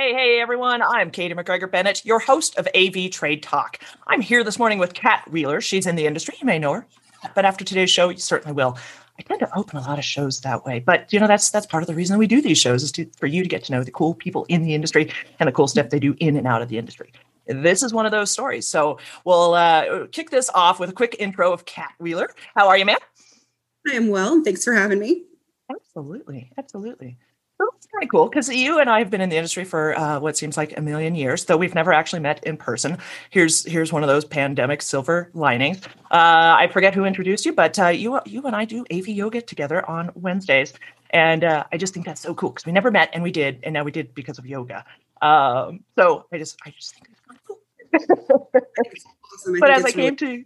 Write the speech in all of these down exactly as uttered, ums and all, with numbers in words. Hey, hey, everyone. I'm Katie McGregor-Bennett, your host of A V Trade Talk. I'm here this morning with Kat Wheeler. She's in the industry. You may know her, but after today's show, you certainly will. I tend to open a lot of shows that way, but you know, that's that's part of the reason we do these shows is to, for you to get to know the cool people in the industry and the cool stuff they do in and out of the industry. This is one of those stories. So we'll uh, kick this off with a quick intro of Kat Wheeler. How are you, ma'am? I am well. Thanks for having me. Absolutely. Absolutely. Well, it's kind of cool because you and I have been in the industry for uh, what seems like a million years, though we've never actually met in person. Here's here's one of those pandemic silver linings. Uh, I forget who introduced you, but uh, you you and I do A V yoga together on Wednesdays, and uh, I just think that's so cool because we never met and we did, and now we did because of yoga. Um, so I just I just think it's kind of cool. Awesome. But as I came really- to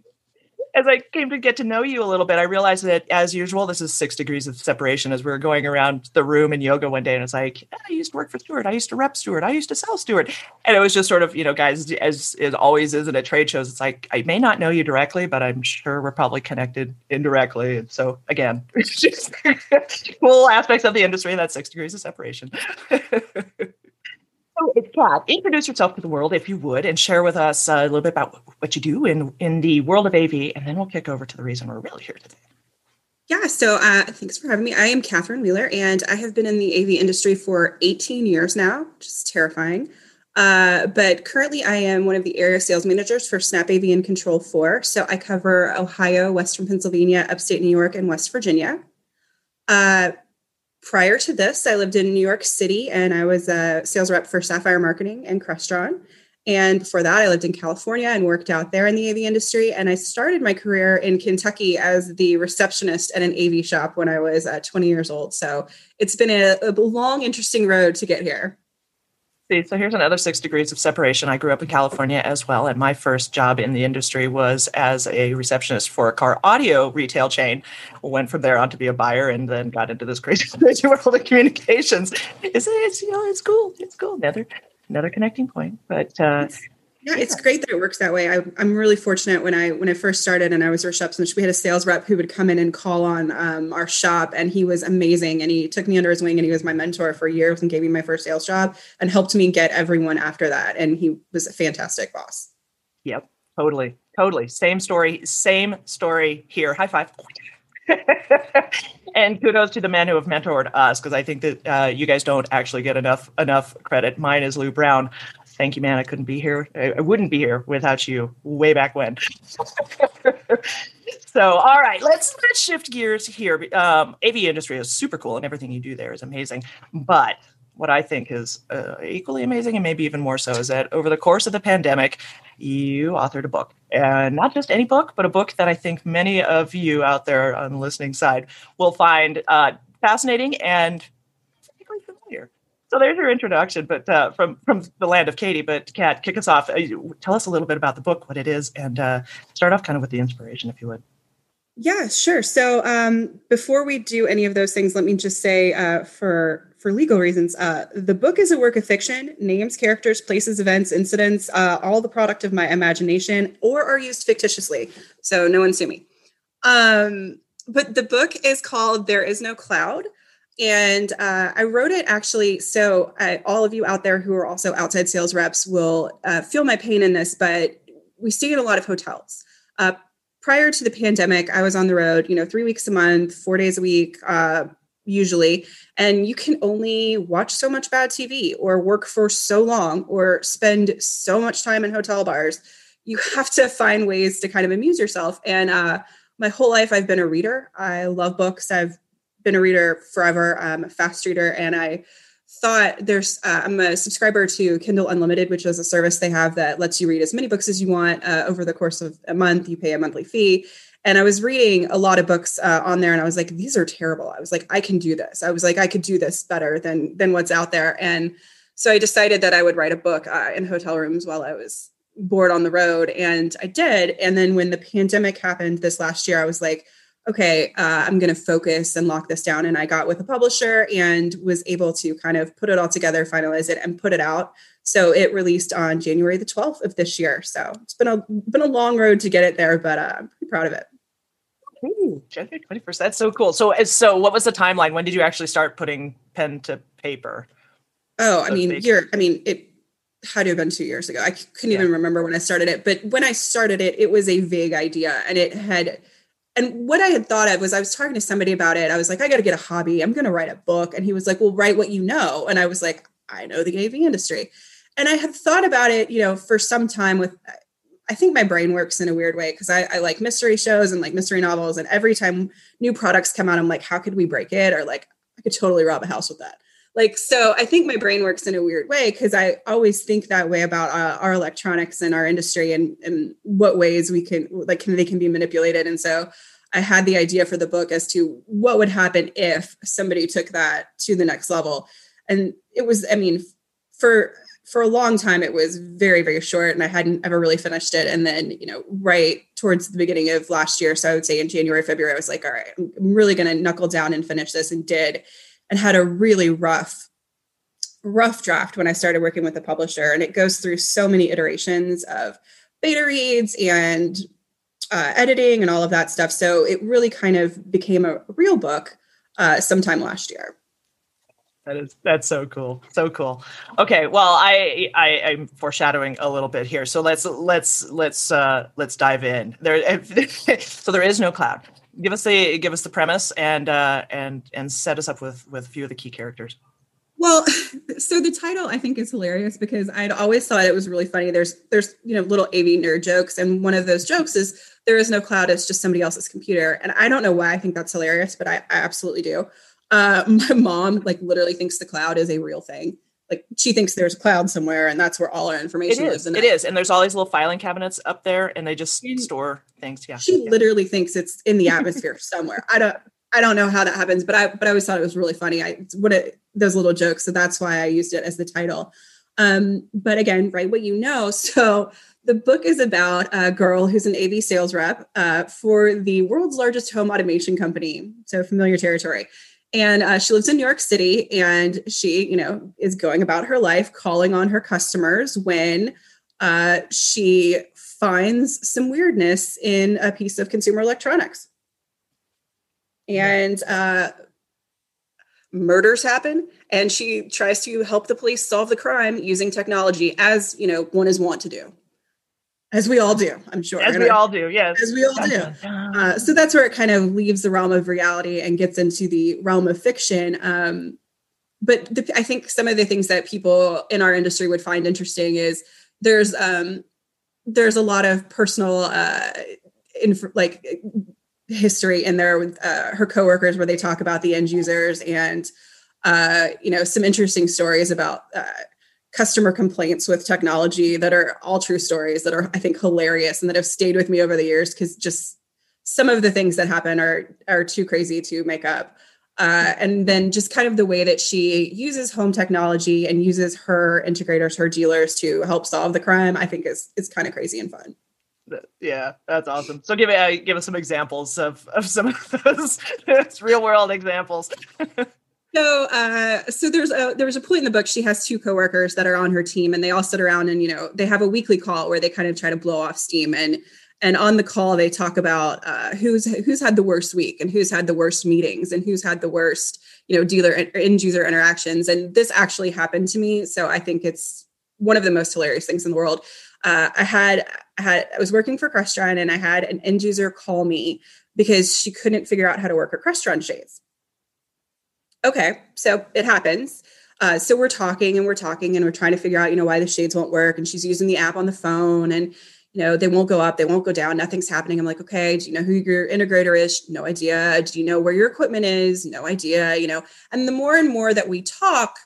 As I came to get to know you a little bit, I realized that, as usual, this is six degrees of separation as we were going around the room in yoga one day. And it's like, I used to work for Stuart. I used to rep Stuart. I used to sell Stuart. And it was just sort of, you know, guys, as it always is in a trade shows, it's like, I may not know you directly, but I'm sure we're probably connected indirectly. And so, again, it's just cool aspects of the industry. That's six degrees of separation. So, it's Kat. Introduce yourself to the world, if you would, and share with us uh, a little bit about what you do in, in the world of A V, and then we'll kick over to the reason we're really here today. Yeah, so uh, thanks for having me. I am Katherine Wheeler, and I have been in the A V industry for eighteen years now, which is terrifying. Uh, but currently, I am one of the area sales managers for Snap A V and Control four. So I cover Ohio, Western Pennsylvania, upstate New York, and West Virginia. Uh, Prior to this, I lived in New York City, and I was a sales rep for Sapphire Marketing and Crestron. And before that, I lived in California and worked out there in the A V industry. And I started my career in Kentucky as the receptionist at an A V shop when I was uh, twenty years old. So it's been a, a long, interesting road to get here. See, so here's another six degrees of separation. I grew up in California as well, and my first job in the industry was as a receptionist for a car audio retail chain. Went from there on to be a buyer, and then got into this crazy, crazy world of communications. It's, it's you know, it's cool. It's cool. Another, another connecting point. But uh, it's, yeah, it's yeah. great that it works that way. I, I'm really fortunate. When I when I first started, and I was a receptionist, we had a sales rep who would come in and call on um, our shop, and he was amazing. And he took me under his wing, and he was my mentor for years, and gave me my first sales job, and helped me get everyone after that. And he was a fantastic boss. Yep, totally, totally. Same story. Same story here. High five. And kudos to the men who have mentored us, because I think that uh, you guys don't actually get enough enough credit. Mine is Lou Brown. Thank you, man. I couldn't be here. I wouldn't be here without you way back when. So, all right, let's let's shift gears here. Um, A V industry is super cool, and everything you do there is amazing. But what I think is uh, equally amazing, and maybe even more so, is that over the course of the pandemic, you authored a book. And not just any book, but a book that I think many of you out there on the listening side will find uh, fascinating and particularly familiar. So there's your introduction, but uh, from from the land of Katie. But Kat, kick us off. Tell us a little bit about the book, what it is, and uh, start off kind of with the inspiration, if you would. Yeah, sure. So um, before we do any of those things, let me just say, uh, for for legal reasons, uh, the book is a work of fiction. Names, characters, places, events, incidents, uh, all the product of my imagination, or are used fictitiously. So no one sue me. Um, but the book is called "There Is No Cloud." And uh, I wrote it actually, so I, all of you out there who are also outside sales reps will uh, feel my pain in this, but we stay in a lot of hotels. Uh, prior to the pandemic, I was on the road, you know, three weeks a month, four days a week, uh, usually, and you can only watch so much bad T V or work for so long or spend so much time in hotel bars. You have to find ways to kind of amuse yourself. And uh, my whole life, I've been a reader. I love books. I've been a reader forever. I'm a fast reader. And I thought there's, uh, I'm a subscriber to Kindle Unlimited, which is a service they have that lets you read as many books as you want uh, over the course of a month. You pay a monthly fee. And I was reading a lot of books uh, on there, and I was like, these are terrible. I was like, I can do this. I was like, I could do this better than, than what's out there. And so I decided that I would write a book uh, in hotel rooms while I was bored on the road. And I did. And then when the pandemic happened this last year, I was like, okay, uh, I'm going to focus and lock this down. And I got with a publisher and was able to kind of put it all together, finalize it, and put it out. So it released on January the twelfth of this year. So it's been a been a long road to get it there, but uh, I'm pretty proud of it. Ooh, January twenty-first. That's so cool. So so what was the timeline? When did you actually start putting pen to paper? Oh, I mean, you're, I mean, it had to have been two years ago. I couldn't yeah. even remember when I started it. But when I started it, it was a vague idea. And it had, and what I had thought of was I was talking to somebody about it. I was like, I got to get a hobby. I'm going to write a book. And he was like, well, write what you know. And I was like, I know the A V industry. And I had thought about it, you know, for some time with, I think my brain works in a weird way because I, I like mystery shows and like mystery novels. And every time new products come out, I'm like, how could we break it? Or like, I could totally rob a house with that. Like, so I think my brain works in a weird way because I always think that way about uh, our electronics and our industry and, and what ways we can, like, can, they can be manipulated. And so I had the idea for the book as to what would happen if somebody took that to the next level. And it was, I mean, for, for a long time, it was very, very short and I hadn't ever really finished it. And then, you know, right towards the beginning of last year, so I would say in January, February, I was like, all right, I'm really going to knuckle down and finish this, and did. And had a really rough, rough draft when I started working with the publisher. And it goes through so many iterations of beta reads and uh, editing and all of that stuff. So it really kind of became a real book uh, sometime last year. That is, that's so cool. So cool. Okay. Well, I, I, I'm foreshadowing a little bit here. So let's, let's, let's, uh, let's dive in there. So There Is No Cloud. Give us the give us the premise and uh, and and set us up with with a few of the key characters. Well, so the title I think is hilarious because I'd always thought it was really funny. There's there's you know little A V nerd jokes, and one of those jokes is there is no cloud; it's just somebody else's computer. And I don't know why I think that's hilarious, but I, I absolutely do. Uh, my mom like literally thinks the cloud is a real thing. Like she thinks there's a cloud somewhere, and that's where all our information it is. lives. It is, and there's all these little filing cabinets up there, and they just and store things. Yeah, she yeah. literally thinks it's in the atmosphere somewhere. I don't, I don't know how that happens, but I, but I always thought it was really funny. I what it, those little jokes, so that's why I used it as the title. Um, but again, write what you know. So the book is about a girl who's an A V sales rep uh, for the world's largest home automation company. So familiar territory. And uh, she lives in New York City, and she, you know, is going about her life calling on her customers when uh, she finds some weirdness in a piece of consumer electronics. And uh, murders happen, and she tries to help the police solve the crime using technology, as, you know, one is wont to do. As we all do, I'm sure. As gonna, we all do, yes. As we all do. Uh, so that's where it kind of leaves the realm of reality and gets into the realm of fiction. Um, but the, I think some of the things that people in our industry would find interesting is there's um, there's a lot of personal uh, inf- like history in there with uh, her coworkers where they talk about the end users and uh, you know some interesting stories about. Uh, customer complaints with technology that are all true stories that are, I think, hilarious and that have stayed with me over the years because just some of the things that happen are are too crazy to make up. Uh, and then just kind of the way that she uses home technology and uses her integrators, her dealers to help solve the crime, I think is is kind of crazy and fun. Yeah, that's awesome. So give uh, give us some examples of, of some of those, those real world examples. So, uh, so there's a, there was a point in the book, she has two coworkers that are on her team and they all sit around and, you know, they have a weekly call where they kind of try to blow off steam. And, and on the call, they talk about uh, who's, who's had the worst week and who's had the worst meetings and who's had the worst, you know, dealer and end user interactions. And this actually happened to me. So I think it's one of the most hilarious things in the world. Uh, I had, I had, I was working for Crestron and I had an end user call me because she couldn't figure out how to work her Crestron shades. Okay, so it happens. Uh, so we're talking and we're talking and we're trying to figure out, you know, why the shades won't work. And she's using the app on the phone and, you know, they won't go up, they won't go down. Nothing's happening. I'm like, okay, do you know who your integrator is? No idea. Do you know where your equipment is? No idea, you know. And the more and more that we talk,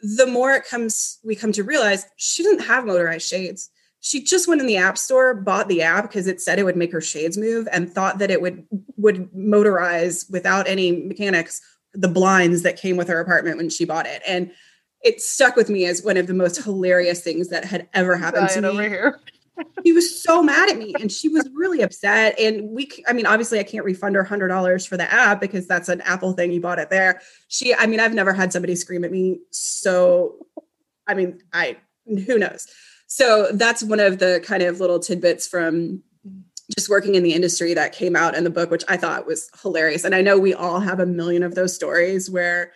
the more it comes, we come to realize she didn't have motorized shades. She just went in the app store, bought the app because it said it would make her shades move and thought that it would, would motorize without any mechanics the blinds that came with her apartment when she bought it. And it stuck with me as one of the most hilarious things that had ever happened to me. Over here. She was so mad at me and she was really upset. And we, I mean, obviously I can't refund her one hundred dollars for the app because that's an Apple thing. You bought it there. She, I mean, I've never had somebody scream at me. So, I mean, I, who knows? So that's one of the kind of little tidbits from just working in the industry that came out in the book, which I thought was hilarious. And I know we all have a million of those stories where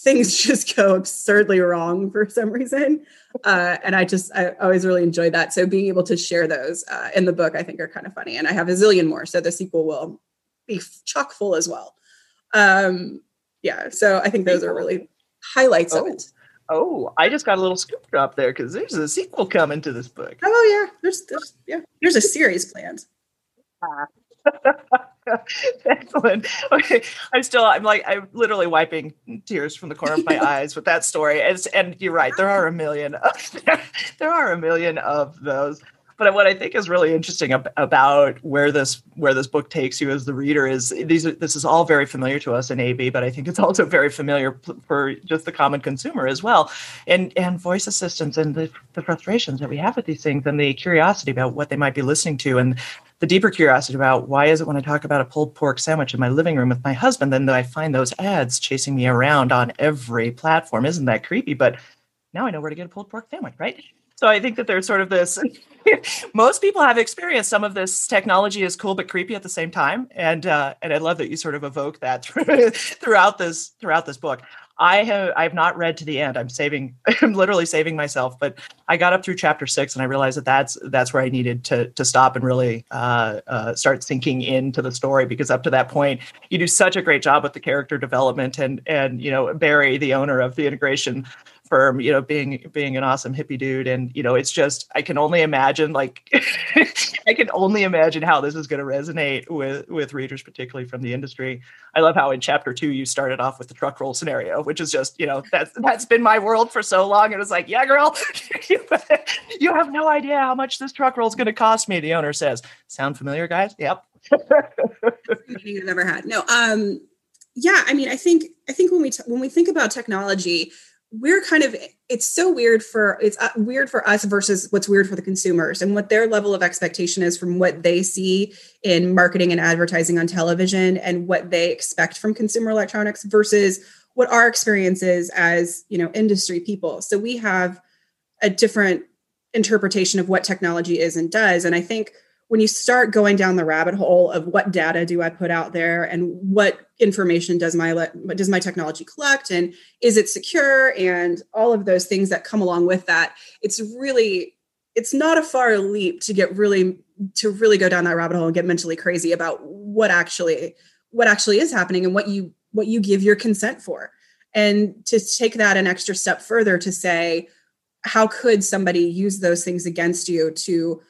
things just go absurdly wrong for some reason. Uh, and I just, I always really enjoyed that. So being able to share those uh, in the book, I think are kind of funny. And I have a zillion more. So the sequel will be chock full as well. Um, yeah. So I think those are really highlights oh. of it. Oh, I just got a little scoop drop there because there's a sequel coming to this book. Oh yeah, there's, there's yeah, there's a series planned. Excellent. Okay, I'm still, I'm like, I'm literally wiping tears from the corner of my eyes with that story. It's, and you're right, there are a million, of, there are a million of those. But what I think is really interesting ab- about where this where this book takes you as the reader is these are, this is all very familiar to us in A V, but I think it's also very familiar p- for just the common consumer as well, and and voice assistants and the, the frustrations that we have with these things and the curiosity about what they might be listening to and the deeper curiosity about why is it when I talk about a pulled pork sandwich in my living room with my husband, then I find those ads chasing me around on every platform. Isn't that creepy? But now I know where to get a pulled pork sandwich, right? So I think that there's sort of this, most people have experienced some of this technology is cool, but creepy at the same time. And uh, and I love that you sort of evoke that throughout this throughout this book. I have I've not read to the end. I'm saving, I'm literally saving myself, but I got up through chapter six and I realized that that's, that's where I needed to, to stop and really uh, uh, start sinking into the story, because up to that point, you do such a great job with the character development and, and, you know, Barry, the owner of the integration firm, you know, being being an awesome hippie dude. And, you know, it's just, I can only imagine, like, I can only imagine how this is going to resonate with, with readers, particularly from the industry. I love how in chapter two, you started off with the truck roll scenario, which is just, you know, that's, that's been my world for so long. It was like, yeah, girl, you have no idea how much this truck roll is going to cost me, the owner says. Sound familiar, guys? Yep. You've never had. No. Um, yeah. I mean, I think, I think when we, t- when we think about technology, we're kind of, it's so weird for, it's weird for us versus what's weird for the consumers and what their level of expectation is from what they see in marketing and advertising on television and what they expect from consumer electronics versus what our experience is as, you know, industry people. So we have a different interpretation of what technology is and does. And I think when you start going down the rabbit hole of what data do I put out there and what information does my, what does my technology collect and is it secure and all of those things that come along with that, it's really, it's not a far leap to get really, to really go down that rabbit hole and get mentally crazy about what actually, what actually is happening and what you, what you give your consent for. And to take that an extra step further to say, how could somebody use those things against you to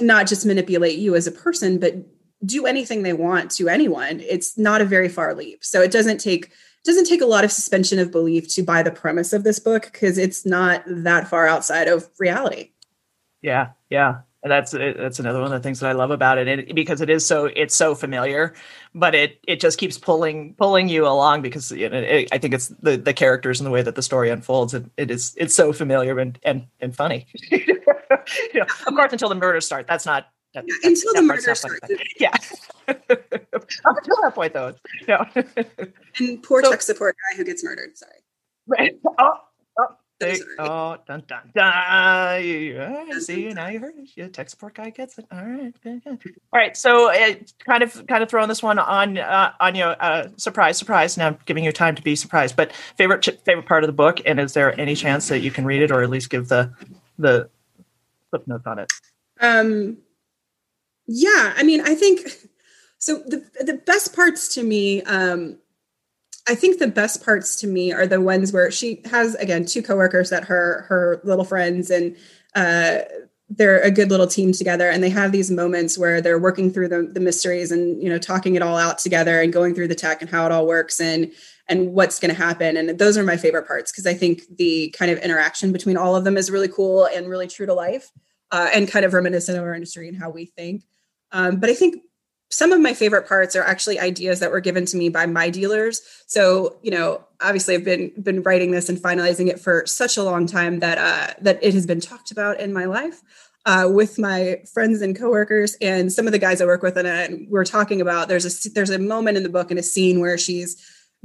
not just manipulate you as a person, but do anything they want to anyone? It's not a very far leap. So it doesn't take, doesn't take a lot of suspension of belief to buy the premise of this book, because it's not that far outside of reality. Yeah. Yeah. And that's, that's another one of the things that I love about it. And because it is so, it's so familiar, but it, it just keeps pulling, pulling you along, because it, it, I think it's the, the characters and the way that the story unfolds. It, it is, it's so familiar and, and, and funny. You know, of course, until the murders start. That's not that, yeah, that's, until that the murders start. Yeah. Up until that point, though. No. And poor so, tech support guy who gets murdered. Sorry. Right. Oh, oh, they, sorry. Oh, dun dun dun. You, uh, see, now you heard it. Yeah, tech support guy gets it. All right. All right. So, uh, kind of, kind of throwing this one on, uh, on you. Uh, surprise, surprise. Now I'm giving you time to be surprised. But favorite, ch- favorite part of the book, and is there any chance that you can read it, or at least give the, the. Flip notes on it. Um, yeah, I mean, I think, so the the best parts to me, um, I think the best parts to me are the ones where she has, again, two coworkers that her, her little friends, and uh, they're a good little team together. And they have these moments where they're working through the, the mysteries and, you know, talking it all out together and going through the tech and how it all works and, and what's going to happen. And those are my favorite parts, because I think the kind of interaction between all of them is really cool and really true to life. Uh, and kind of reminiscent of our industry and how we think. Um, but I think some of my favorite parts are actually ideas that were given to me by my dealers. So, you know, obviously I've been been writing this and finalizing it for such a long time that uh, that it has been talked about in my life uh, with my friends and coworkers and some of the guys I work with. And, I, and we're talking about, there's a, there's a moment in the book and a scene where she's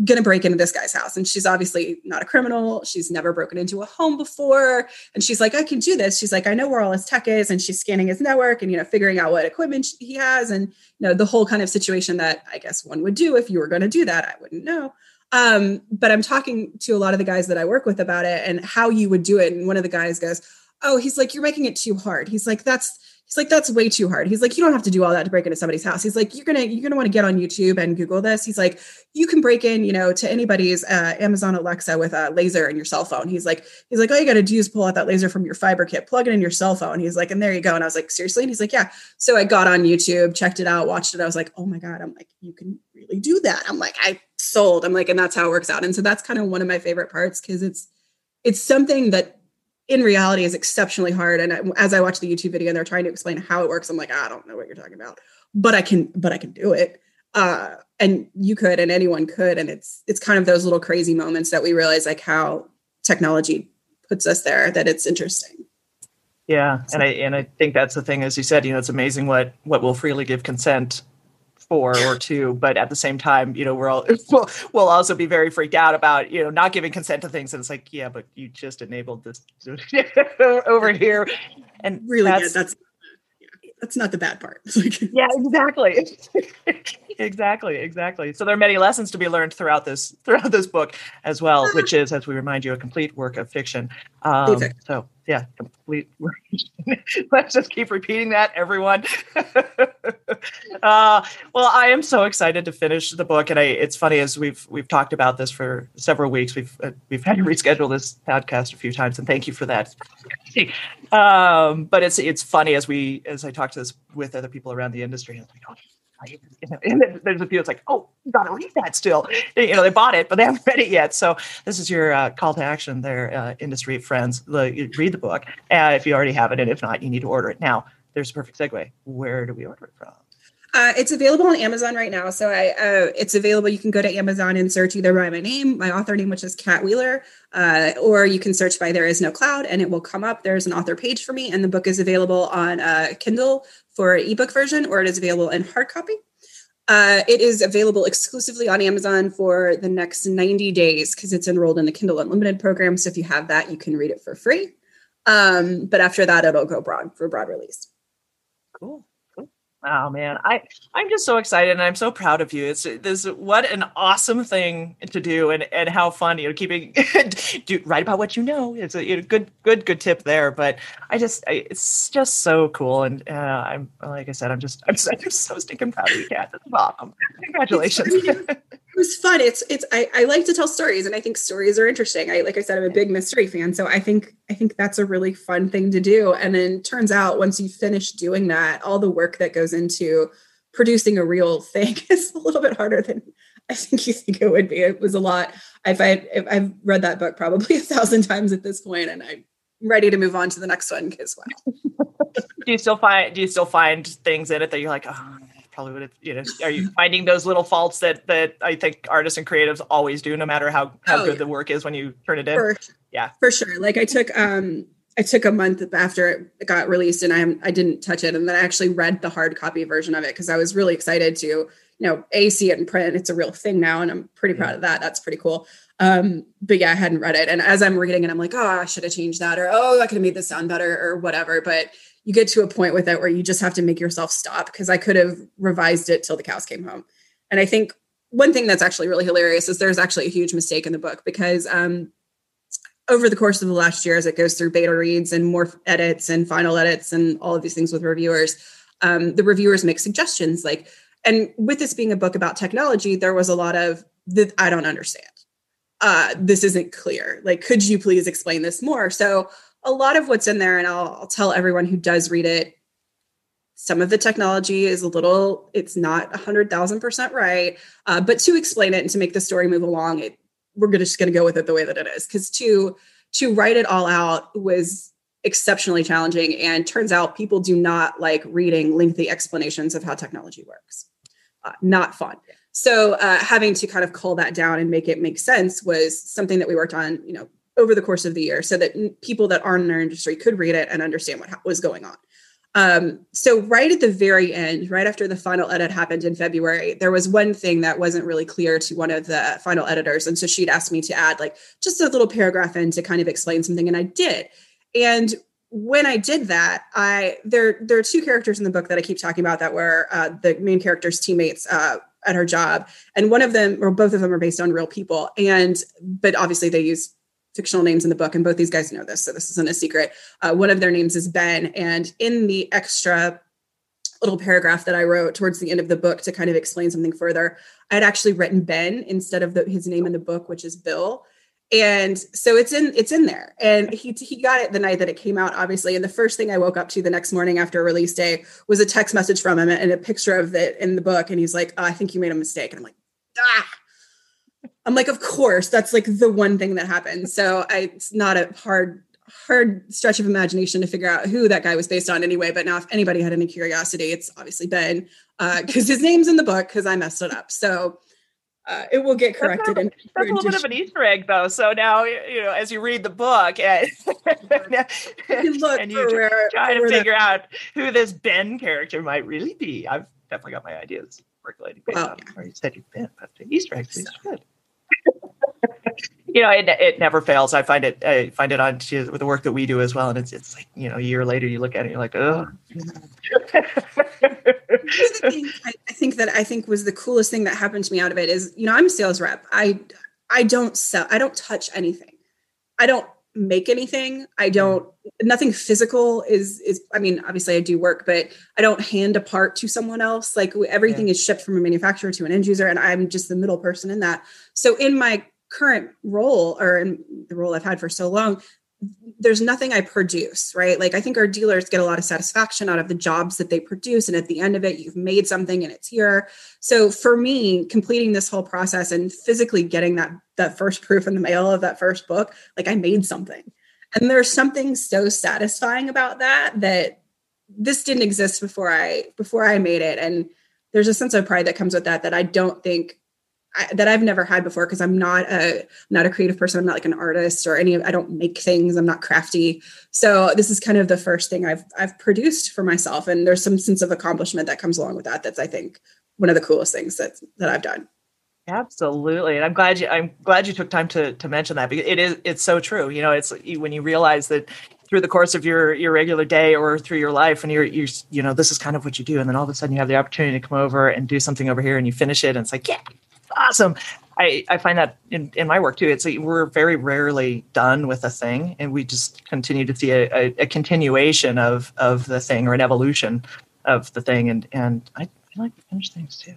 going to break into this guy's house. And she's obviously not a criminal. She's never broken into a home before. And she's like, I can do this. She's like, I know where all his tech is. And she's scanning his network and, you know, figuring out what equipment he has. And, you know, the whole kind of situation that I guess one would do if you were going to do that. I wouldn't know. Um, but I'm talking to a lot of the guys that I work with about it and how you would do it. And one of the guys goes, oh, he's like, you're making it too hard. He's like, that's, he's like, that's way too hard. He's like, you don't have to do all that to break into somebody's house. He's like, you're going to, you're going to want to get on YouTube and Google this. He's like, you can break in, you know, to anybody's uh, Amazon Alexa with a laser and your cell phone. He's like, he's like, all you got to do is pull out that laser from your fiber kit, plug it in your cell phone. He's like, and there you go. And I was like, seriously? And he's like, yeah. So I got on YouTube, checked it out, watched it. I was like, oh my God, I'm like, you can really do that. I'm like, I sold. I'm like, and that's how it works out. And so that's kind of one of my favorite parts. Cause it's, it's something that in reality is exceptionally hard. And as I watch the YouTube video and they're trying to explain how it works, I'm like, I don't know what you're talking about, but I can, but I can do it. Uh, and you could, and anyone could. And it's, it's kind of those little crazy moments that we realize like how technology puts us there, that it's interesting. Yeah. So. And I, and I think that's the thing, as you said, you know, it's amazing what, what will freely give consent for or to, but at the same time, you know, we're all, we'll, we'll also be very freaked out about, you know, not giving consent to things. And it's like, yeah, but you just enabled this over here. And really, that's, yeah, that's, that's not the bad part. Yeah, exactly. exactly. Exactly. So there are many lessons to be learned throughout this, throughout this book as well, which is, as we remind you, a complete work of fiction. Um, exactly. So yeah, complete work of fiction. Let's just keep repeating that, everyone. Uh, well, I am so excited to finish the book, and I, it's funny as we've we've talked about this for several weeks. We've uh, we've had to reschedule this podcast a few times, and thank you for that. um, but it's it's funny as we as I talk to this with other people around the industry, and like, oh, you know, and then there's a few. It's like, oh, you gotta read that still. You know, they bought it, but they haven't read it yet. So this is your uh, call to action, there, uh, industry friends. The, read the book uh, if you already have it, and if not, you need to order it now. There's a perfect segue. Where do we order it from? Uh, it's available on Amazon right now. So I, uh, it's available. You can go to Amazon and search either by my name, my author name, which is Kat Wheeler, uh, or you can search by There Is No Cloud and it will come up. There's an author page for me, and the book is available on uh, Kindle for an ebook version, or it is available in hard copy. Uh, it is available exclusively on Amazon for the next ninety days because it's enrolled in the Kindle Unlimited program. So if you have that, you can read it for free. Um, but after that, it'll go broad for broad release. Cool. Oh man, I, I'm just so excited and I'm so proud of you. It's this, what an awesome thing to do, and, and how fun, you know, keeping do, write about what you know. It's a, you know, good, good, good tip there, but I just, I, it's just so cool. And uh, I'm, like I said, I'm just, I'm, just, I'm just so stinking proud of you, Kat. That's awesome. Congratulations. It was fun. It's, it's, I, I like to tell stories, and I think stories are interesting. I, like I said, I'm a big mystery fan. So I think, I think that's a really fun thing to do. And then turns out once you finish doing that, all the work that goes into producing a real thing is a little bit harder than I think you think it would be. It was a lot. I've, I've read that book probably a thousand times at this point, and I'm ready to move on to the next one as well. do you still find, do you still find things in it that you're like, oh, probably would have, you know, are you finding those little faults that, that I think artists and creatives always do, no matter how, how oh, good yeah. the work is when you turn it in? For, yeah, for sure. Like I took, um, I took a month after it got released, and I I didn't touch it. And then I actually read the hard copy version of it because I was really excited to, you know, A, see it in print. It's a real thing now, and I'm pretty yeah. proud of that. That's pretty cool. Um, but yeah, I hadn't read it. And as I'm reading it, I'm like, oh, I should have changed that, or, oh, I could have made this sound better, or whatever. But you get to a point with it where you just have to make yourself stop, because I could have revised it till the cows came home. And I think one thing that's actually really hilarious is there's actually a huge mistake in the book, because um, over the course of the last year, as it goes through beta reads and more edits and final edits and all of these things with reviewers, um, the reviewers make suggestions. Like, and with this being a book about technology, there was a lot of, that I don't understand. Uh, this isn't clear. Like, could you please explain this more? So a lot of what's in there, and I'll, I'll tell everyone who does read it, some of the technology is a little, it's not one hundred thousand percent right. Uh, but to explain it and to make the story move along, it, we're just going to go with it the way that it is. Because to, to write it all out was exceptionally challenging. And turns out people do not like reading lengthy explanations of how technology works. Uh, not fun. So uh, having to kind of cull that down and make it make sense was something that we worked on, you know, over the course of the year, so that people that aren't in our industry could read it and understand what was going on. Um, so right at the very end, right after the final edit happened in February, there was one thing that wasn't really clear to one of the final editors. And so she'd asked me to add like just a little paragraph in to kind of explain something. And I did. And when I did that, I, there, there are two characters in the book that I keep talking about that were, uh, the main character's teammates, uh, at her job. And one of them, or both of them, are based on real people. And, but obviously they use fictional names in the book, and both these guys know this, so this isn't a secret. Uh, one of their names is Ben. And in the extra little paragraph that I wrote towards the end of the book to kind of explain something further, I had actually written Ben instead of the, his name in the book, which is Bill. And so it's in, it's in there. And he, he got it the night that it came out, obviously. And the first thing I woke up to the next morning after release day was a text message from him and a picture of it in the book. And he's like, oh, I think you made a mistake. And I'm like, ah, I'm like, of course, that's like the one thing that happened. So I, it's not a hard, hard stretch of imagination to figure out who that guy was based on anyway. But now if anybody had any curiosity, it's obviously Ben, uh, cause his name's in the book, cause I messed it up. So Uh, it will get corrected. That's, and that's a little bit of an Easter egg, though. So now, you know, as you read the book and, you look and you where, try to figure that. out who this Ben character might really be. I've definitely got my ideas percolating. Well, on, yeah. Or you said you've been, but the Easter eggs is good. You know, it, it never fails. I find it, I find it on to the work that we do as well. And it's, it's like, you know, a year later, you look at it, and you're like, oh. I think that I think was the coolest thing that happened to me out of it is, you know, I'm a sales rep. I, I don't sell, I don't touch anything. I don't make anything. I don't, nothing physical is, is, I mean, obviously I do work, but I don't hand a part to someone else. Like everything yeah. is shipped from a manufacturer to an end user. And I'm just the middle person in that. So in my current role, or in the role I've had for so long, there's nothing I produce, right? Like I think our dealers get a lot of satisfaction out of the jobs that they produce. And at the end of it, you've made something and it's here. So for me, completing this whole process and physically getting that, that first proof in the mail of that first book, like I made something. And there's something so satisfying about that, that this didn't exist before I, before I made it. And there's a sense of pride that comes with that, that I don't think I, that I've never had before. Cause I'm not a, not a creative person. I'm not like an artist or any of, I don't make things. I'm not crafty. So this is kind of the first thing I've, I've produced for myself. And there's some sense of accomplishment that comes along with that. That's, I think, one of the coolest things that, that I've done. Absolutely. And I'm glad you, I'm glad you took time to, to mention that, because it is, it's so true. You know, it's when you realize that through the course of your, your regular day or through your life, and you're, you're, you know, this is kind of what you do. And then all of a sudden you have the opportunity to come over and do something over here and you finish it. And it's like, yeah. Awesome. I, I find that in, in my work too. It's like we're very rarely done with a thing, and we just continue to see a, a, a continuation of, of the thing, or an evolution of the thing. And, and I, I like to finish things too.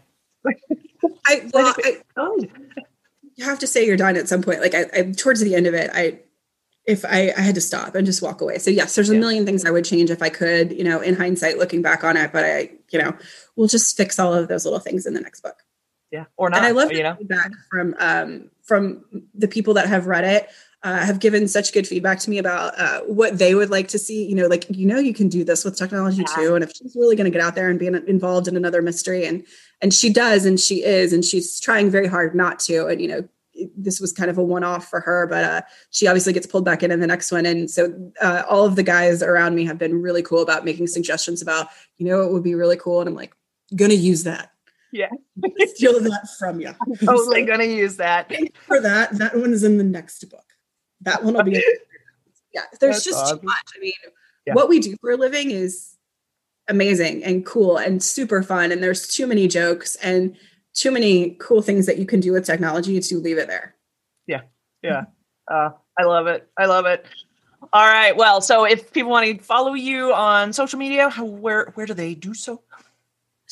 I, well, I, oh. You have to say you're done at some point. Like I, I towards the end of it, I, if I, I had to stop and just walk away. So yes, there's a yeah. million things I would change if I could, you know, in hindsight, looking back on it, but I, you know, we'll just fix all of those little things in the next book. Yeah, or not. And I love you know? feedback from um, from the people that have read it. Uh, have given such good feedback to me about uh, what they would like to see. You know, like you know, you can do this with technology yeah. too. And if she's really going to get out there and be in, involved in another mystery, and and she does, and she is, and she's trying very hard not to. And you know, this was kind of a one-off for her, but uh, she obviously gets pulled back in in the next one. And so uh, all of the guys around me have been really cool about making suggestions about, you know, it would be really cool. And I'm like, gonna use that. Yeah. Steal that from you. I'm totally so, going to use that. For that, that one is in the next book. That one will be. Yeah. There's That's just awesome. Too much. I mean, yeah. what we do for a living is amazing and cool and super fun. And there's too many jokes and too many cool things that you can do with technology to leave it there. Yeah. Yeah. Uh, I love it. I love it. All right. Well, so if people want to follow you on social media, how, where, where do they do so?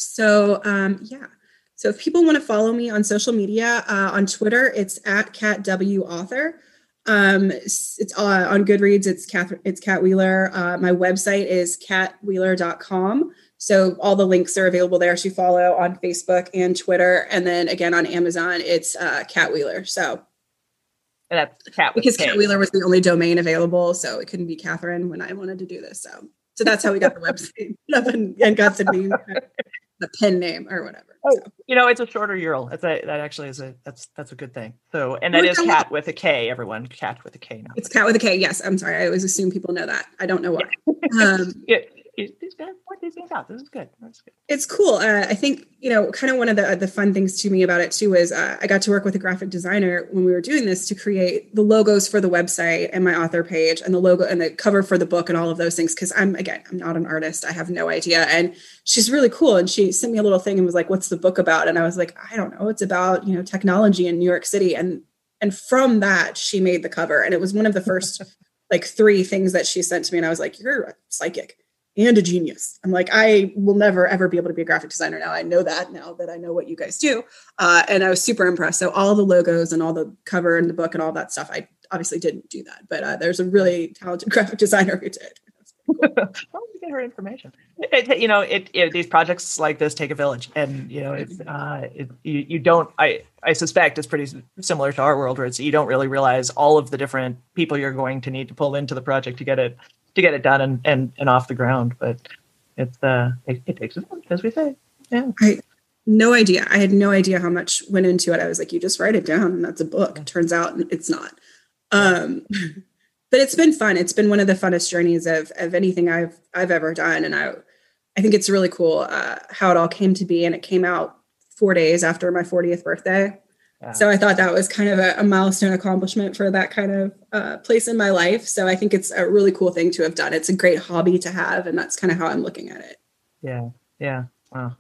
So, um, yeah. So if people want to follow me on social media, uh, on Twitter, it's at Kat W Author. Um, it's uh, on Goodreads. It's Kat, it's Kat Wheeler. Uh, my website is cat wheeler dot com. So all the links are available there to follow on Facebook and Twitter. And then again, on Amazon, it's uh, Kat Wheeler. So and that's Kat because Kat Wheeler was the only domain available. So it couldn't be Catherine when I wanted to do this. So, so that's how we got the website up and, and got the name. The pen name or whatever. Oh, so. You know, it's a shorter U R L. That's a, that actually is a, that's, that's a good thing. So, and that is Kat with a K, everyone. Kat with a K now. It's Kat with a K. Yes. I'm sorry. I always assume people know that. I don't know why. Yeah. um, it, is this good? What these things out? This is good. That's good. It's cool. Uh, I think, you know, kind of one of the, the fun things to me about it too was uh, I got to work with a graphic designer when we were doing this to create the logos for the website and my author page and the logo and the cover for the book and all of those things. Cause I'm, again, I'm not an artist. I have no idea. And she's really cool. And she sent me a little thing and was like, what's the book about? And I was like, I don't know. It's about, you know, technology in New York City. And, and from that, she made the cover. And it was one of the first like three things that she sent to me. And I was like, you're a psychic and a genius. I'm like, I will never, ever be able to be a graphic designer now. I know that now that I know what you guys do. Uh, and I was super impressed. So all the logos and all the cover and the book and all that stuff, I obviously didn't do that. But uh, there's a really talented graphic designer who did. Cool. How did you get her information? It, you know, it, it, these projects like this take a village. And, you know, it's, uh, it, you, you don't, I, I suspect it's pretty similar to our world where it's, you don't really realize all of the different people you're going to need to pull into the project to get it to get it done and, and, and off the ground. But it's, uh, it, it takes a lot, as we say. Yeah. I, no idea. I had no idea how much went into it. I was like, you just write it down and that's a book. Yeah. Turns out it's not. Um, but it's been fun. It's been one of the funnest journeys of, of anything I've, I've ever done. And I, I think it's really cool uh, how it all came to be. And it came out four days after my fortieth birthday. Yeah. So I thought that was kind of a, a milestone accomplishment for that kind of uh, place in my life. So I think it's a really cool thing to have done. It's a great hobby to have. And that's kind of how I'm looking at it. Yeah. Yeah. Wow.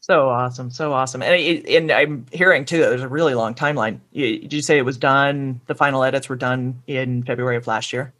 So awesome. So awesome. And, it, and I'm hearing too, that there's a really long timeline. You, did you say it was done? The final edits were done in February of last year?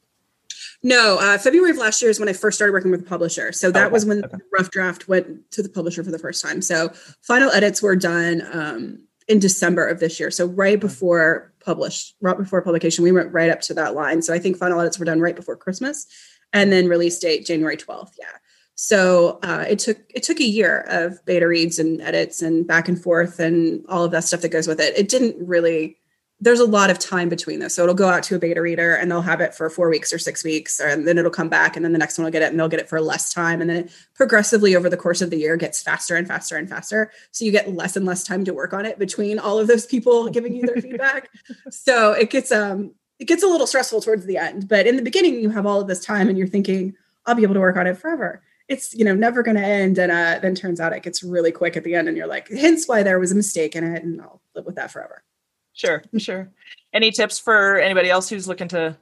No, uh, February of last year is when I first started working with the publisher. So that oh, okay. was when okay. the rough draft went to the publisher for the first time. So final edits were done um, in December of this year. So right before published, right before publication, we went right up to that line. So I think final edits were done right before Christmas and then release date, January twelfth. Yeah. So uh, it took it took a year of beta reads and edits and back and forth and all of that stuff that goes with it. It didn't really. There's a lot of time between those. So it'll go out to a beta reader and they'll have it for four weeks or six weeks. And then it'll come back and then the next one will get it and they'll get it for less time. And then it progressively over the course of the year gets faster and faster and faster. So you get less and less time to work on it between all of those people giving you their feedback. So it gets um it gets a little stressful towards the end. But in the beginning, you have all of this time and you're thinking, I'll be able to work on it forever. It's, you know, never going to end. And uh, then turns out it gets really quick at the end and you're like, hence why there was a mistake in it. And I'll live with that forever. Sure. Sure. Any tips for anybody else who's looking to,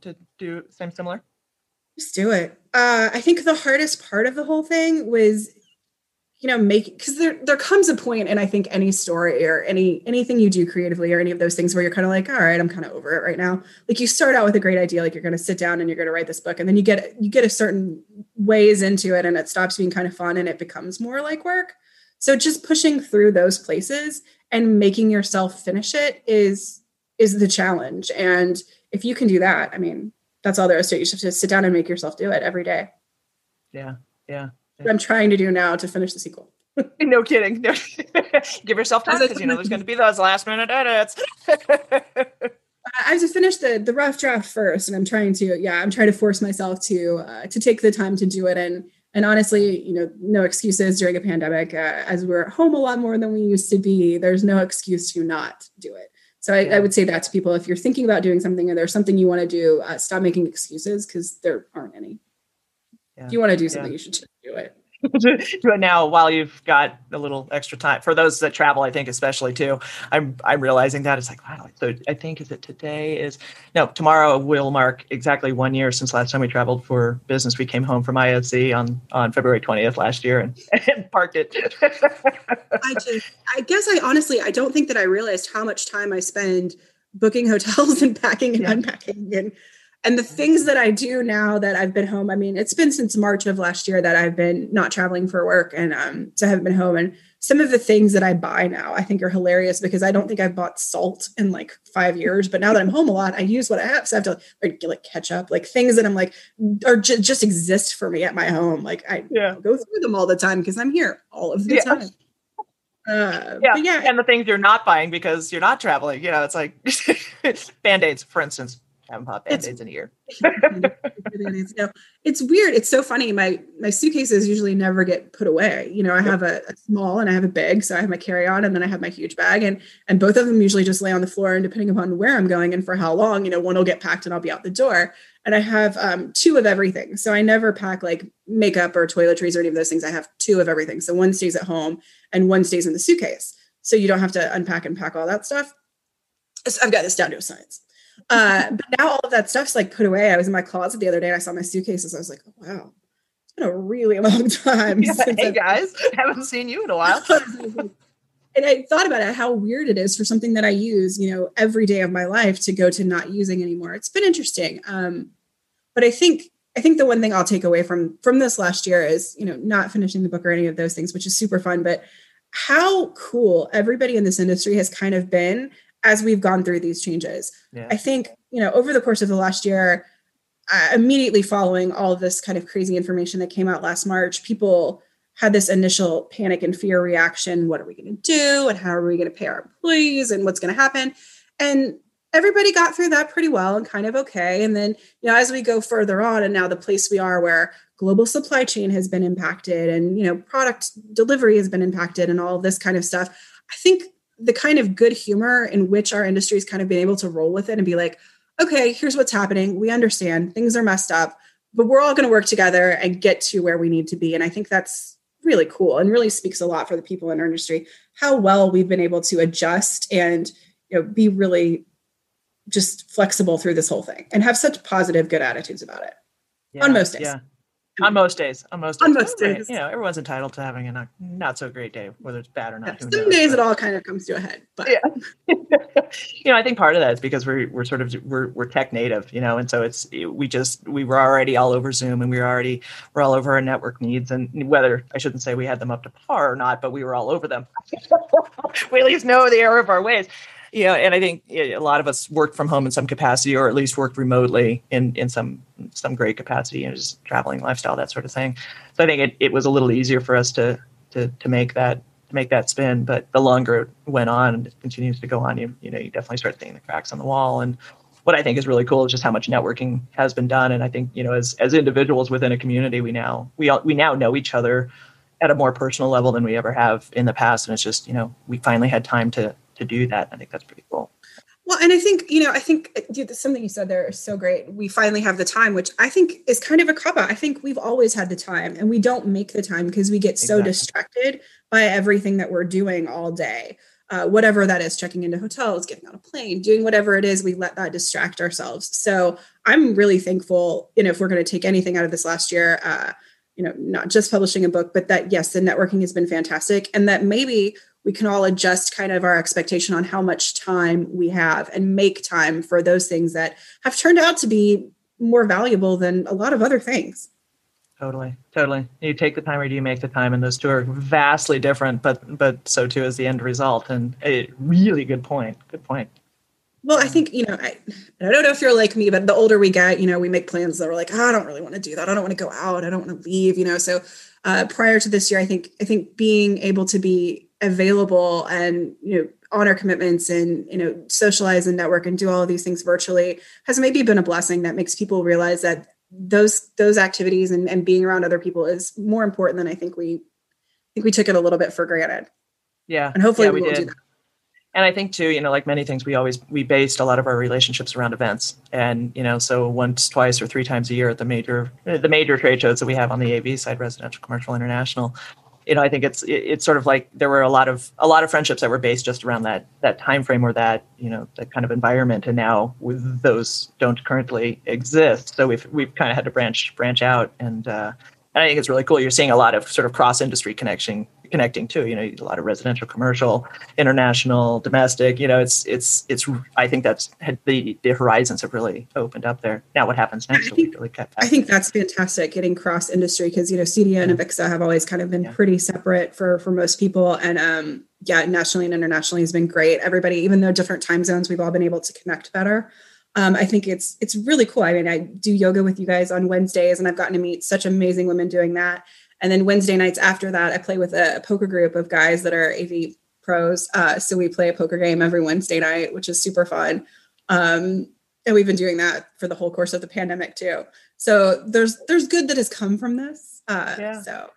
to do same similar? Just do it. Uh, I think the hardest part of the whole thing was, you know, make, cause there, there comes a point in I think any story or any, anything you do creatively or any of those things where you're kind of like, all right, I'm kind of over it right now. Like you start out with a great idea, like you're going to sit down and you're going to write this book and then you get, you get a certain ways into it and it stops being kind of fun and it becomes more like work. So just pushing through those places and making yourself finish it is, is the challenge. And if you can do that, I mean, that's all there is to it. You should just sit down and make yourself do it every day. Yeah. Yeah. What I'm trying to do now to finish the sequel. No kidding. No. Give yourself time because you know there's going to be those last minute edits. I have to finish the the rough draft first, and I'm trying to yeah, I'm trying to force myself to uh, to take the time to do it. And and honestly, you know, no excuses during a pandemic. Uh, as we're at home a lot more than we used to be, there's no excuse to not do it. So I, yeah. I would say that to people: if you're thinking about doing something or there's something you want to do, uh, stop making excuses because there aren't any. Yeah. If you want to do something, yeah. you should just do it. do it now while you've got a little extra time. For those that travel, I think especially too, I'm I'm realizing that it's like, wow. So I think is it today is no tomorrow will mark exactly one year since last time we traveled for business. We came home from I S E on on February twentieth last year and, and parked it. I just I guess I honestly I don't think that I realized how much time I spend booking hotels and packing and yeah. unpacking and. And the things that I do now that I've been home, I mean, it's been since March of last year that I've been not traveling for work and um, so I haven't been home. And some of the things that I buy now, I think are hilarious because I don't think I've bought salt in like five years. But now that I'm home a lot, I use what I have. So I have to like, like catch up, like things that I'm like, or j- just exist for me at my home. Like I yeah. go through them all the time because I'm here all of the yeah. time. Uh, yeah. yeah. And the things you're not buying because you're not traveling, you know, it's like Band-Aids, for instance. haven't popped Band-Aids in a year. Yeah. It's weird. It's so funny. My my suitcases usually never get put away. You know, I have a, a small and I have a big, so I have my carry-on and then I have my huge bag, and and both of them usually just lay on the floor, and depending upon where I'm going and for how long, you know, one will get packed and I'll be out the door. And I have um, two of everything. So I never pack like makeup or toiletries or any of those things. I have two of everything. So one stays at home and one stays in the suitcase. So you don't have to unpack and pack all that stuff. So I've got this down to a science. Uh, but now all of that stuff's like put away. I was in my closet the other day and I saw my suitcases. I was like, oh, wow, it's been a really long time. Yeah, since hey I've- guys, haven't seen you in a while. And I thought about it, how weird it is for something that I use, you know, every day of my life to go to not using anymore. It's been interesting. Um, but I think, I think the one thing I'll take away from, from this last year is, you know, not finishing the book or any of those things, which is super fun, but how cool everybody in this industry has kind of been as we've gone through these changes. Yeah. I think, you know, over the course of the last year, uh, immediately following all of this kind of crazy information that came out last March, people had this initial panic and fear reaction. What are we going to do? And how are we going to pay our employees and what's going to happen? And everybody got through that pretty well and kind of okay. And then, you know, as we go further on, and now the place we are where global supply chain has been impacted and, you know, product delivery has been impacted and all of this kind of stuff, I think the kind of good humor in which our industry has kind of been able to roll with it and be like, okay, here's what's happening. We understand things are messed up, but we're all going to work together and get to where we need to be. And I think that's really cool and really speaks a lot for the people in our industry, how well we've been able to adjust and, you know, be really just flexible through this whole thing and have such positive, good attitudes about it. Yeah, on most days. Yeah. On most days. On most days. On most days. You know, everyone's entitled to having a not, not so great day, whether it's bad or not. Yeah, some knows, days but. It all kind of comes to a head. But yeah. You know, I think part of that is because we're we're sort of we're we're tech native, you know, and so it's we just we were already all over Zoom and we were already we're all over our network needs, and whether I shouldn't say we had them up to par or not, but we were all over them. We at least know the error of our ways. Yeah, and I think a lot of us worked from home in some capacity, or at least worked remotely in, in some some great capacity, and you know, just traveling, lifestyle, that sort of thing. So I think it, it was a little easier for us to to to make that to make that spin. But the longer it went on and it continues to go on, you you know, you definitely start seeing the cracks on the wall. And what I think is really cool is just how much networking has been done. And I think, you know, as as individuals within a community, we now we all, we now know each other at a more personal level than we ever have in the past. And it's just, you know, we finally had time to. to do that. I think that's pretty cool. Well, and I think, you know, I think dude, something you said there is so great. We finally have the time, which I think is kind of a cop-out. I think we've always had the time and we don't make the time because we get so exactly. distracted by everything that we're doing all day. Uh, whatever that is, checking into hotels, getting on a plane, doing whatever it is, we let that distract ourselves. So I'm really thankful, you know, if we're going to take anything out of this last year, uh, you know, not just publishing a book, but that, yes, the networking has been fantastic, and that maybe we can all adjust kind of our expectation on how much time we have and make time for those things that have turned out to be more valuable than a lot of other things. Totally. Totally. You take the time or do you make the time? And those two are vastly different, but, but so too is the end result. And a really good point. Good point. Well, I think, you know, I, I don't know if you're like me, but the older we get, you know, we make plans that we're like, oh, I don't really want to do that. I don't want to go out. I don't want to leave, you know? So uh, prior to this year, I think, I think being able to be available and, you know, honor commitments and, you know, socialize and network and do all of these things virtually has maybe been a blessing that makes people realize that those, those activities and, and being around other people is more important than I think we, I think we took it a little bit for granted. Yeah. And hopefully yeah, we, we will do that. And I think too, you know, like many things, we always, we based a lot of our relationships around events, and, you know, so once, twice or three times a year at the major, the major trade shows that we have on the A V side, residential, commercial, international, you know, I think it's, it's sort of like there were a lot of, a lot of friendships that were based just around that, that time frame or that, you know, that kind of environment. And now with those don't currently exist. So we've, we've kind of had to branch, branch out. And, uh, and I think it's really cool. You're seeing a lot of sort of cross industry connection, connecting too, you know, a lot of residential, commercial, international, domestic, you know, it's, it's, it's, I think that's had the, the horizons have really opened up there. Now what happens next? I think, really I think that's fantastic, getting cross industry. Cause you know, C D O yeah. and Avixa have always kind of been yeah. pretty separate for, for most people. And um, yeah, nationally and internationally has been great. Everybody, even though different time zones, we've all been able to connect better. Um, I think it's it's really cool. I mean, I do yoga with you guys on Wednesdays, and I've gotten to meet such amazing women doing that. And then Wednesday nights after that, I play with a, a poker group of guys that are A V pros. Uh, so we play a poker game every Wednesday night, which is super fun. Um, And we've been doing that for the whole course of the pandemic too. So there's there's good that has come from this. Uh, yeah. So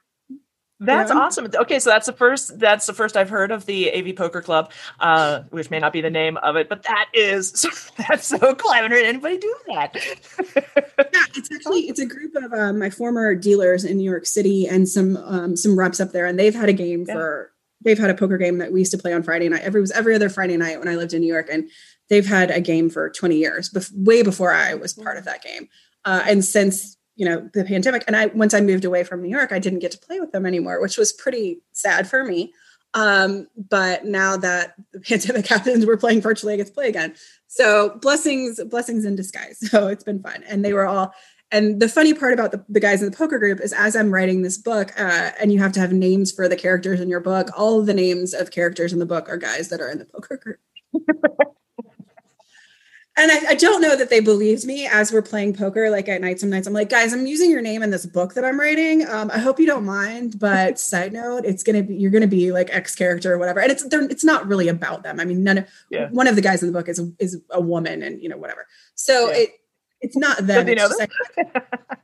that's yeah. awesome. Okay, so that's the first that's the first I've heard of the A V Poker Club, uh, which may not be the name of it, but that is so, that's so cool. I haven't heard anybody do that. Yeah, it's actually it's a group of uh, my former dealers in New York City and some um, some reps up there, and they've had a game yeah. for they've had a poker game that we used to play on Friday night. Every it was every other Friday night when I lived in New York, and they've had a game for twenty years, bef- way before I was part of that game. Uh, and since, you know, the pandemic, and I, once I moved away from New York, I didn't get to play with them anymore, which was pretty sad for me. Um, but now that the pandemic happens, we're playing virtually, I get to play again. So blessings, blessings in disguise. So it's been fun. And they were all, and the funny part about the, the guys in the poker group is as I'm writing this book, uh, and you have to have names for the characters in your book, all of the names of characters in the book are guys that are in the poker group. And I, I don't know that they believed me as we're playing poker, like at night, some nights I'm like, guys, I'm using your name in this book that I'm writing. Um, I hope you don't mind, but side note, it's going to be, you're going to be like X character or whatever. And it's, it's not really about them. I mean, none of, yeah. one of the guys in the book is, is a woman and you know, whatever. So yeah. it, it's not them. It's just like,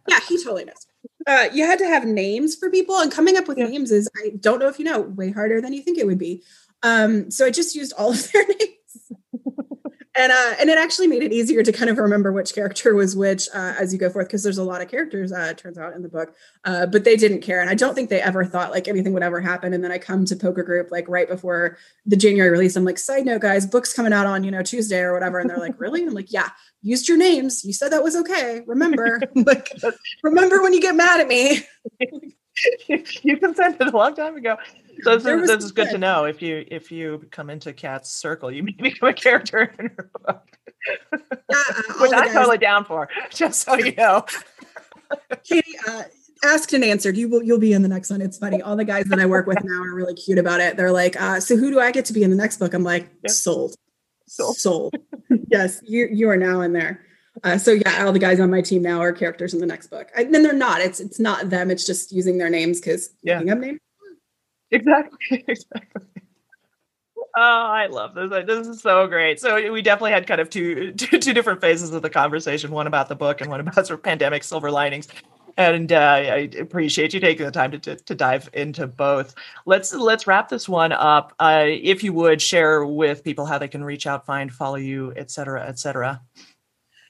yeah, he totally knows. Uh, you had to have names for people, and coming up with yeah. names is, I don't know if you know, way harder than you think it would be. Um, so I just used all of their names. And uh, and it actually made it easier to kind of remember which character was which uh, as you go forth, because there's a lot of characters, uh, it turns out, in the book. Uh, but they didn't care. And I don't think they ever thought like anything would ever happen. And then I come to Poker Group like right before the January release. I'm like, side note, guys, book's coming out on, you know, Tuesday or whatever. And they're like, really? I'm like, yeah, used your names. You said that was okay. Remember, like, remember when you get mad at me. You consented a long time ago. So this, this is good to know. If you if you come into Kat's circle, you may become a character in her book, yeah, uh, which I'm totally down for. Just so you know, Katie, uh, asked and answered. You will you'll be in the next one. It's funny. All the guys that I work with now are really cute about it. They're like, uh, so who do I get to be in the next book? I'm like, yep. sold, sold, sold. Yes, you you are now in there. Uh, so yeah, all the guys on my team now are characters in the next book. And then they're not. It's it's not them. It's just using their names because yeah. making up names. Exactly. Exactly. Oh, I love this. This is so great. So we definitely had kind of two, two, two different phases of the conversation, one about the book and one about sort of pandemic silver linings. And uh, I appreciate you taking the time to, to, to dive into both. Let's let's wrap this one up. Uh, if you would, share with people how they can reach out, find, follow you, et cetera, et cetera.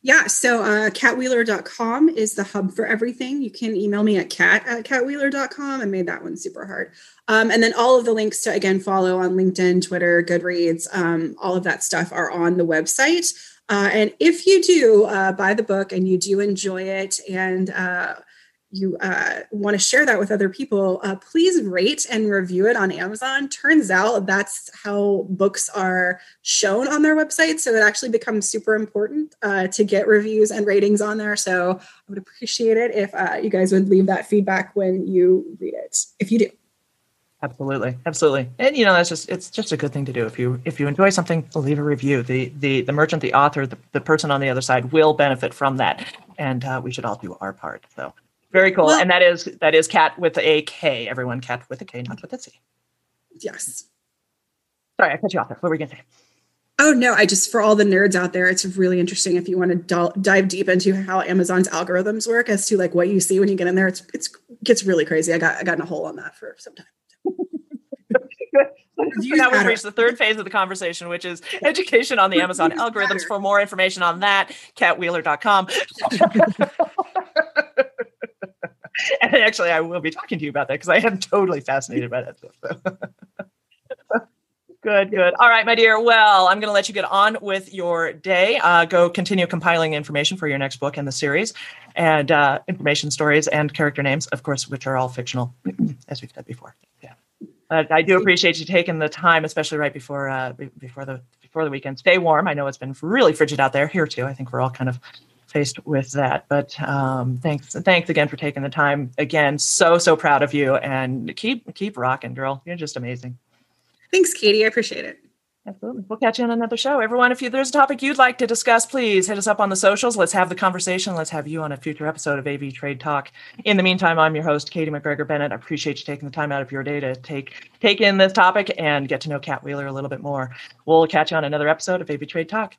Yeah, so uh, cat wheeler dot com is the hub for everything. You can email me at cat at cat wheeler dot com. I made that one super hard. Um, and then all of the links to, again, follow on LinkedIn, Twitter, Goodreads, um, all of that stuff are on the website. Uh, and if you do uh, buy the book and you do enjoy it and uh, you uh, want to share that with other people, uh, please rate and review it on Amazon. Turns out that's how books are shown on their website. So it actually becomes super important uh, to get reviews and ratings on there. So I would appreciate it if uh, you guys would leave that feedback when you read it, if you do. Absolutely. Absolutely. And, you know, that's just, it's just a good thing to do. If you, if you enjoy something, leave a review. The, the, the merchant, the author, the, the person on the other side will benefit from that. And uh, we should all do our part. So. Very cool. Well, and that is, that is Kat with a K, everyone. Kat with a K, not with a C. Yes. Sorry, I cut you off there. What were you going to say? Oh, no, I just, for all the nerds out there, it's really interesting if you want to do- dive deep into how Amazon's algorithms work as to like what you see when you get in there. It's, it's, it gets really crazy. I got, I got in a hole on that for some time. So now we've reached the third phase of the conversation, which is education on the Amazon algorithms. For more information on that, cat wheeler dot com. And actually, I will be talking to you about that because I am totally fascinated by that stuff. So. Good, good. All right, my dear. Well, I'm going to let you get on with your day. Uh, go continue compiling information for your next book in the series, and uh, information, stories, and character names, of course, which are all fictional, as we've said before. Yeah, uh, I do appreciate you taking the time, especially right before uh, before the before the weekend. Stay warm. I know it's been really frigid out there. Here too. I think we're all kind of faced with that, but um, thanks, thanks again for taking the time. Again, so so proud of you, and keep keep rocking, girl. You're just amazing. Thanks, Katie. I appreciate it. Absolutely. We'll catch you on another show, everyone. If you, there's a topic you'd like to discuss, please hit us up on the socials. Let's have the conversation. Let's have you on a future episode of A V Trade Talk. In the meantime, I'm your host, Katie McGregor-Bennett. I appreciate you taking the time out of your day to take take in this topic and get to know Kat Wheeler a little bit more. We'll catch you on another episode of A V Trade Talk.